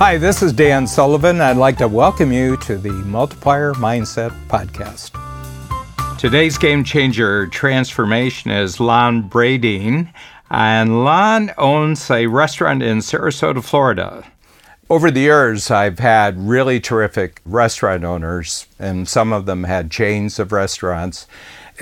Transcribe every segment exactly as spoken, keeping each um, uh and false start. Hi, this is Dan Sullivan. I'd like to welcome you to the Multiplier Mindset Podcast. Today's game changer transformation is Lon Bradeen, and Lon owns a restaurant in Sarasota, Florida. Over the years, I've had really terrific restaurant owners, and some of them had chains of restaurants.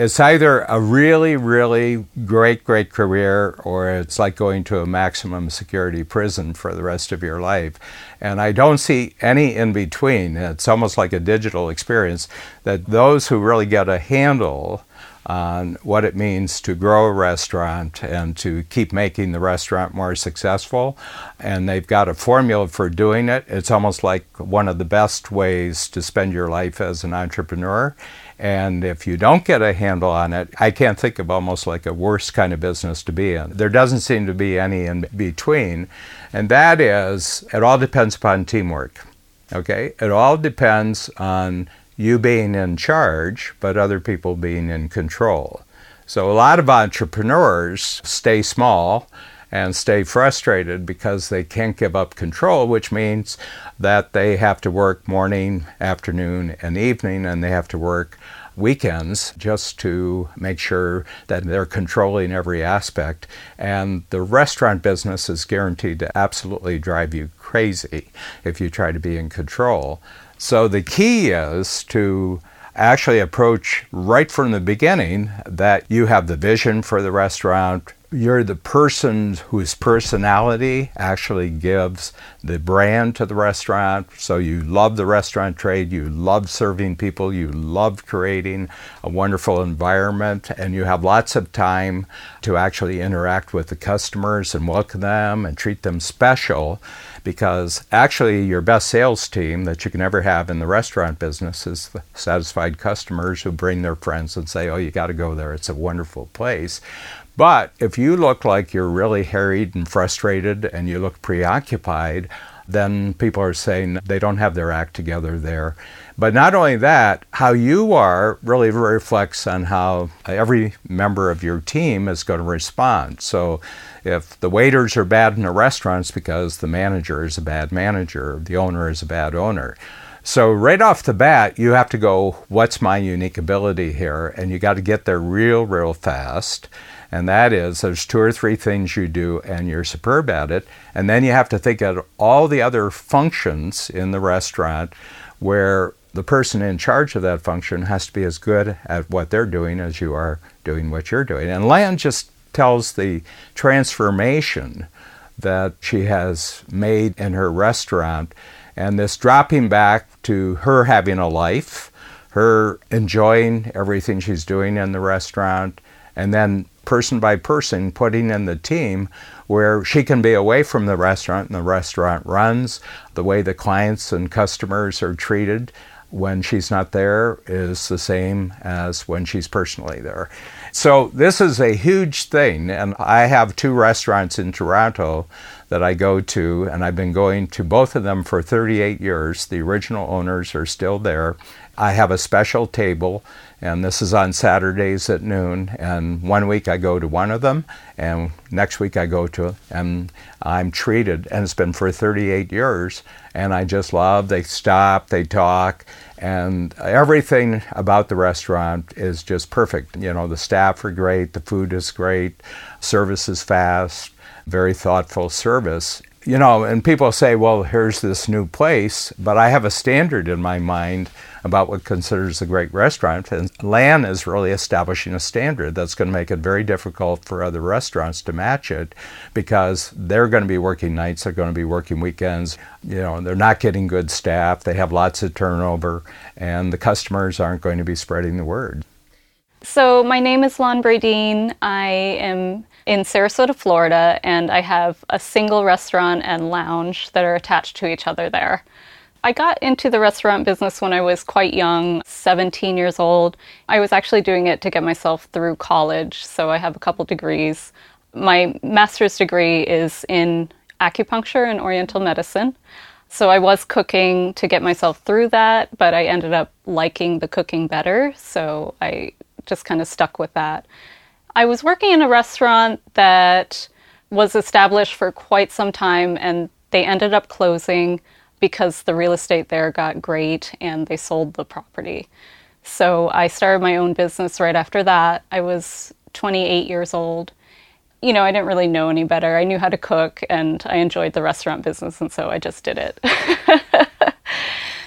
It's either a really, really great, great career, or it's like going to a maximum security prison for the rest of your life. And I don't see any in between. It's almost like a digital experience that those who really get a handle on what it means to grow a restaurant and to keep making the restaurant more successful, and they've got a formula for doing it. It's almost like one of the best ways to spend your life as an entrepreneur. And if you don't get a handle on it, I can't think of almost like a worse kind of business to be in. There doesn't seem to be any in between, and that is, it all depends upon teamwork, okay? It all depends on you being in charge, but other people being in control. So a lot of entrepreneurs stay small and stay frustrated because they can't give up control, which means that they have to work morning, afternoon, and evening, and they have to work weekends just to make sure that they're controlling every aspect. And the restaurant business is guaranteed to absolutely drive you crazy if you try to be in control. So the key is to actually approach right from the beginning that you have the vision for the restaurant. You're the person whose personality actually gives the brand to the restaurant. So you love the restaurant trade, you love serving people, you love creating a wonderful environment, and you have lots of time to actually interact with the customers and welcome them and treat them special. Because actually your best sales team that you can ever have in the restaurant business is the satisfied customers who bring their friends and say, oh, you got to go there, it's a wonderful place. But if you look like you're really harried and frustrated and you look preoccupied, then people are saying they don't have their act together there. But not only that, how you are really reflects on how every member of your team is going to respond. So if the waiters are bad in a restaurant, it's because the manager is a bad manager, the owner is a bad owner. So right off the bat, you have to go, what's my unique ability here? And you got to get there real, real fast. And that is, there's two or three things you do and you're superb at it. And then you have to think of all the other functions in the restaurant where the person in charge of that function has to be as good at what they're doing as you are doing what you're doing. And Lon just tells the transformation that she has made in her restaurant, and this dropping back to her having a life, her enjoying everything she's doing in the restaurant, and then person by person putting in the team where she can be away from the restaurant and the restaurant runs. The way the clients and customers are treated when she's not there is the same as when she's personally there. So this is a huge thing, and I have two restaurants in Toronto that I go to, and I've been going to both of them for thirty-eight years. The original owners are still there. I have a special table, and this is on Saturdays at noon, and one week I go to one of them, and next week I go to, and I'm treated, and it's been for thirty-eight years, and I just love, they stop, they talk, and everything about the restaurant is just perfect. You know, the staff are great, the food is great, service is fast, very thoughtful service. You know, and people say, well, here's this new place, but I have a standard in my mind about what considers a great restaurant, and Lon is really establishing a standard that's going to make it very difficult for other restaurants to match it, because they're going to be working nights, they're going to be working weekends, you know, they're not getting good staff, they have lots of turnover, and the customers aren't going to be spreading the word. So my name is Lon Bradeen. I am in Sarasota, Florida, and I have a single restaurant and lounge that are attached to each other there. I got into the restaurant business when I was quite young, seventeen years old. I was actually doing it to get myself through college, so I have a couple degrees. My master's degree is in acupuncture and oriental medicine. So I was cooking to get myself through that, but I ended up liking the cooking better, so I just kind of stuck with that. I was working in a restaurant that was established for quite some time, and They ended up closing because the real estate there got great and they sold the property. So I started my own business right after that. I was twenty-eight years old. You know, I didn't really know any better. I knew how to cook and I enjoyed the restaurant business, and so I just did it.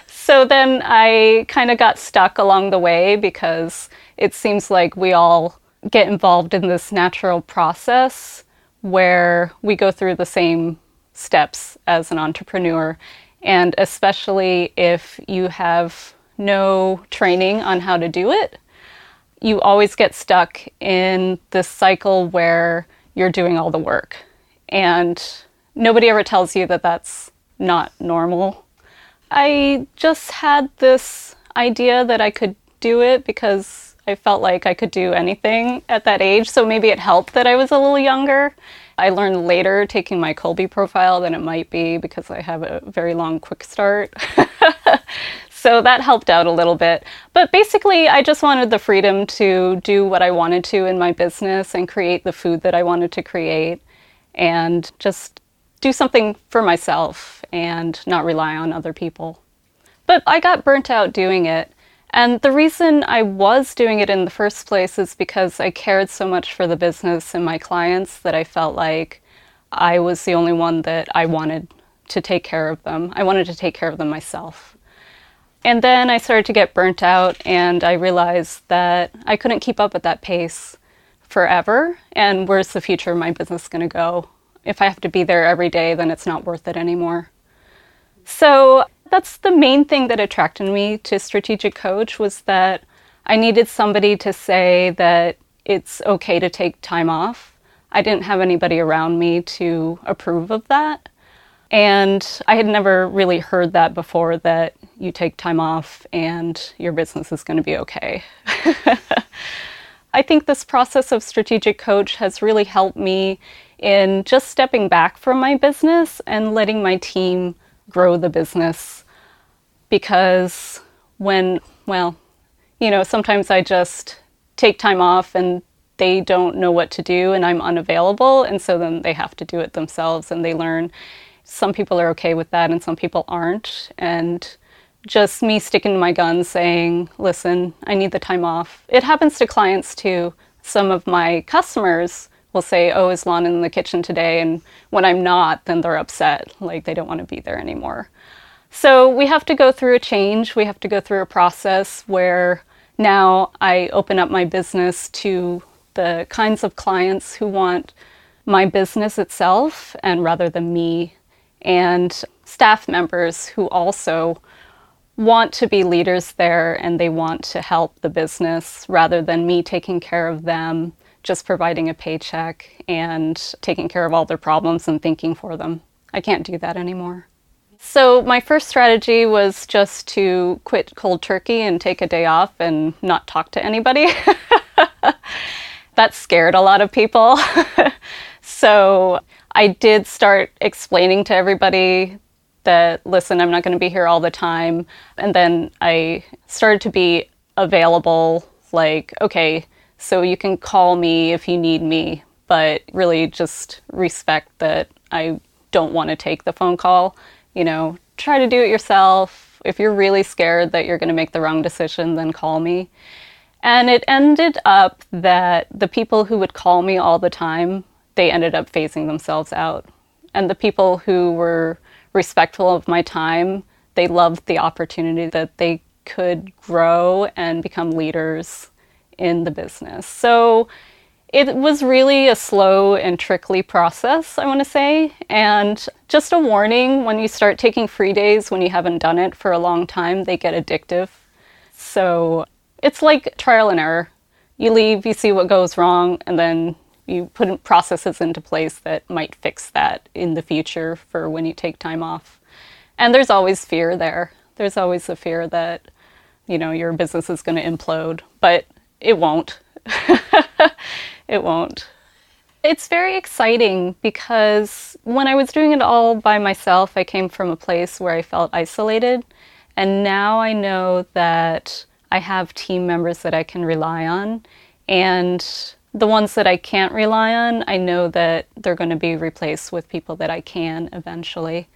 So then I kind of got stuck along the way because it seems like we all get involved in this natural process where we go through the same steps as an entrepreneur. And especially if you have no training on how to do it, you always get stuck in this cycle where you're doing all the work. And nobody ever tells you that that's not normal. I just had this idea that I could do it because I felt like I could do anything at that age. So maybe it helped that I was a little younger. I learned later, taking my Colby profile, that it might be because I have a very long quick start. So that helped out a little bit. But basically, I just wanted the freedom to do what I wanted to in my business and create the food that I wanted to create and just do something for myself and not rely on other people. But I got burnt out doing it. And the reason I was doing it in the first place is because I cared so much for the business and my clients that I felt like I was the only one that I wanted to take care of them. I wanted to take care of them myself. And then I started to get burnt out, and I realized that I couldn't keep up at that pace forever. And where's the future of my business going to go? If I have to be there every day, then it's not worth it anymore. So that's the main thing that attracted me to Strategic Coach, was that I needed somebody to say that it's okay to take time off. I didn't have anybody around me to approve of that. And I had never really heard that before, that you take time off and your business is going to be okay. I think this process of Strategic Coach has really helped me in just stepping back from my business and letting my team grow the business. Because when, well, you know, sometimes I just take time off and they don't know what to do and I'm unavailable, and so then they have to do it themselves and they learn. Some people are okay with that and some people aren't. And just me sticking to my guns saying, listen, I need the time off. It happens to clients too. Some of my customers will say, oh, is Lon in the kitchen today? And when I'm not, then they're upset, like they don't want to be there anymore. So we have to go through a change. We have to go through a process where now I open up my business to the kinds of clients who want my business itself and rather than me, and staff members who also want to be leaders there and they want to help the business rather than me taking care of them, just providing a paycheck and taking care of all their problems and thinking for them. I can't do that anymore. So my first strategy was just to quit cold turkey and take a day off and not talk to anybody. That scared a lot of people. So I did start explaining to everybody that, listen, I'm not going to be here all the time. And then I started to be available, like, okay, so you can call me if you need me, but really just respect that I don't want to take the phone call. You know, try to do it yourself. If you're really scared that you're going to make the wrong decision, then call me. And it ended up that the people who would call me all the time, they ended up phasing themselves out. And the people who were respectful of my time, they loved the opportunity that they could grow and become leaders in the business. So it was really a slow and trickly process, I want to say. And just a warning, when you start taking free days, when you haven't done it for a long time, they get addictive. So it's like trial and error. You leave, you see what goes wrong, and then you put processes into place that might fix that in the future for when you take time off. And there's always fear there. There's always the fear that, you know, your business is going to implode, but it won't. It won't. It's very exciting because when I was doing it all by myself, I came from a place where I felt isolated. And now I know that I have team members that I can rely on. And the ones that I can't rely on, I know that they're going to be replaced with people that I can eventually.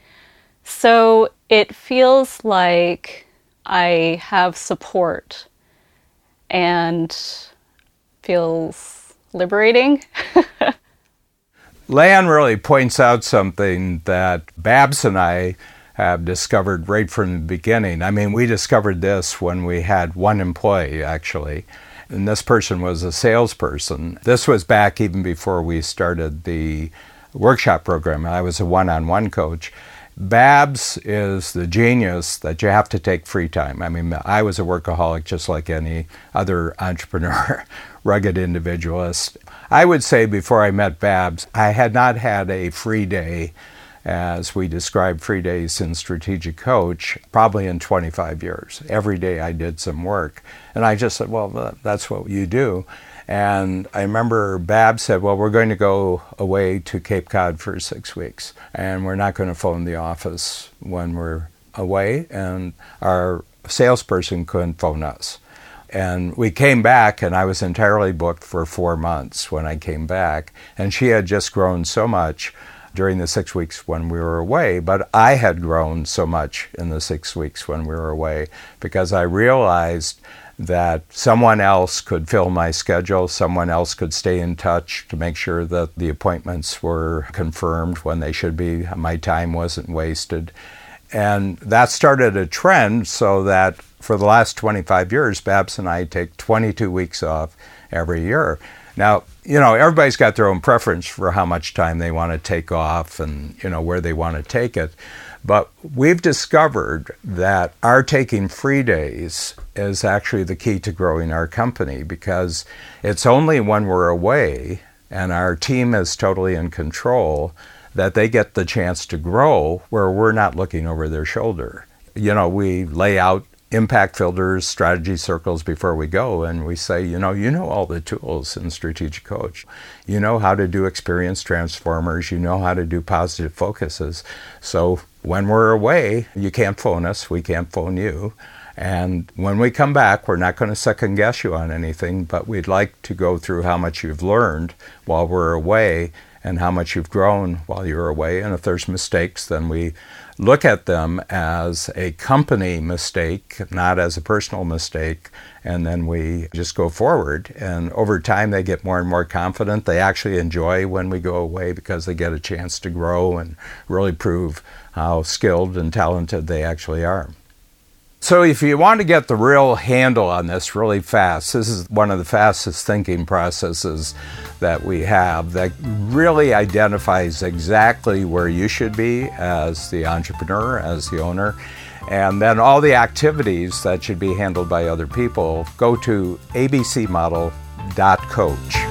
So it feels like I have support and feels liberating. Lan really points out something that Babs and I have discovered right from the beginning. I mean, we discovered this when we had one employee, actually, and this person was a salesperson. This was back even before we started the workshop program. I was a one-on-one coach. Babs is the genius that you have to take free time. I mean, I was a workaholic just like any other entrepreneur, rugged individualist. I would say before I met Babs, I had not had a free day, as we describe free days in Strategic Coach, probably in twenty-five years. Every day I did some work. And I just said, well, that's what you do. And I remember Bab said, well, we're going to go away to Cape Cod for six weeks, and we're not going to phone the office when we're away. And our salesperson couldn't phone us. And we came back, and I was entirely booked for four months when I came back. And she had just grown so much during the six weeks when we were away, but I had grown so much in the six weeks when we were away, because I realized that someone else could fill my schedule, someone else could stay in touch to make sure that the appointments were confirmed when they should be, my time wasn't wasted. And that started a trend so that for the last twenty-five years, Babs and I take twenty-two weeks off every year. Now, you know, everybody's got their own preference for how much time they want to take off and, you know, where they want to take it. But we've discovered that our taking free days is actually the key to growing our company, because it's only when we're away and our team is totally in control that they get the chance to grow where we're not looking over their shoulder. You know, we lay out impact filters, strategy circles before we go, and we say, you know, you know all the tools in Strategic Coach. You know how to do experience transformers. You know how to do positive focuses. So when we're away, you can't phone us. We can't phone you. And when we come back, we're not going to second guess you on anything, but we'd like to go through how much you've learned while we're away and how much you've grown while you're away. And if there's mistakes, then we look at them as a company mistake, not as a personal mistake, and then we just go forward. And over time, they get more and more confident. They actually enjoy when we go away because they get a chance to grow and really prove how skilled and talented they actually are. So if you want to get the real handle on this really fast, this is one of the fastest thinking processes that we have that really identifies exactly where you should be as the entrepreneur, as the owner, and then all the activities that should be handled by other people. Go to A B C model dot coach.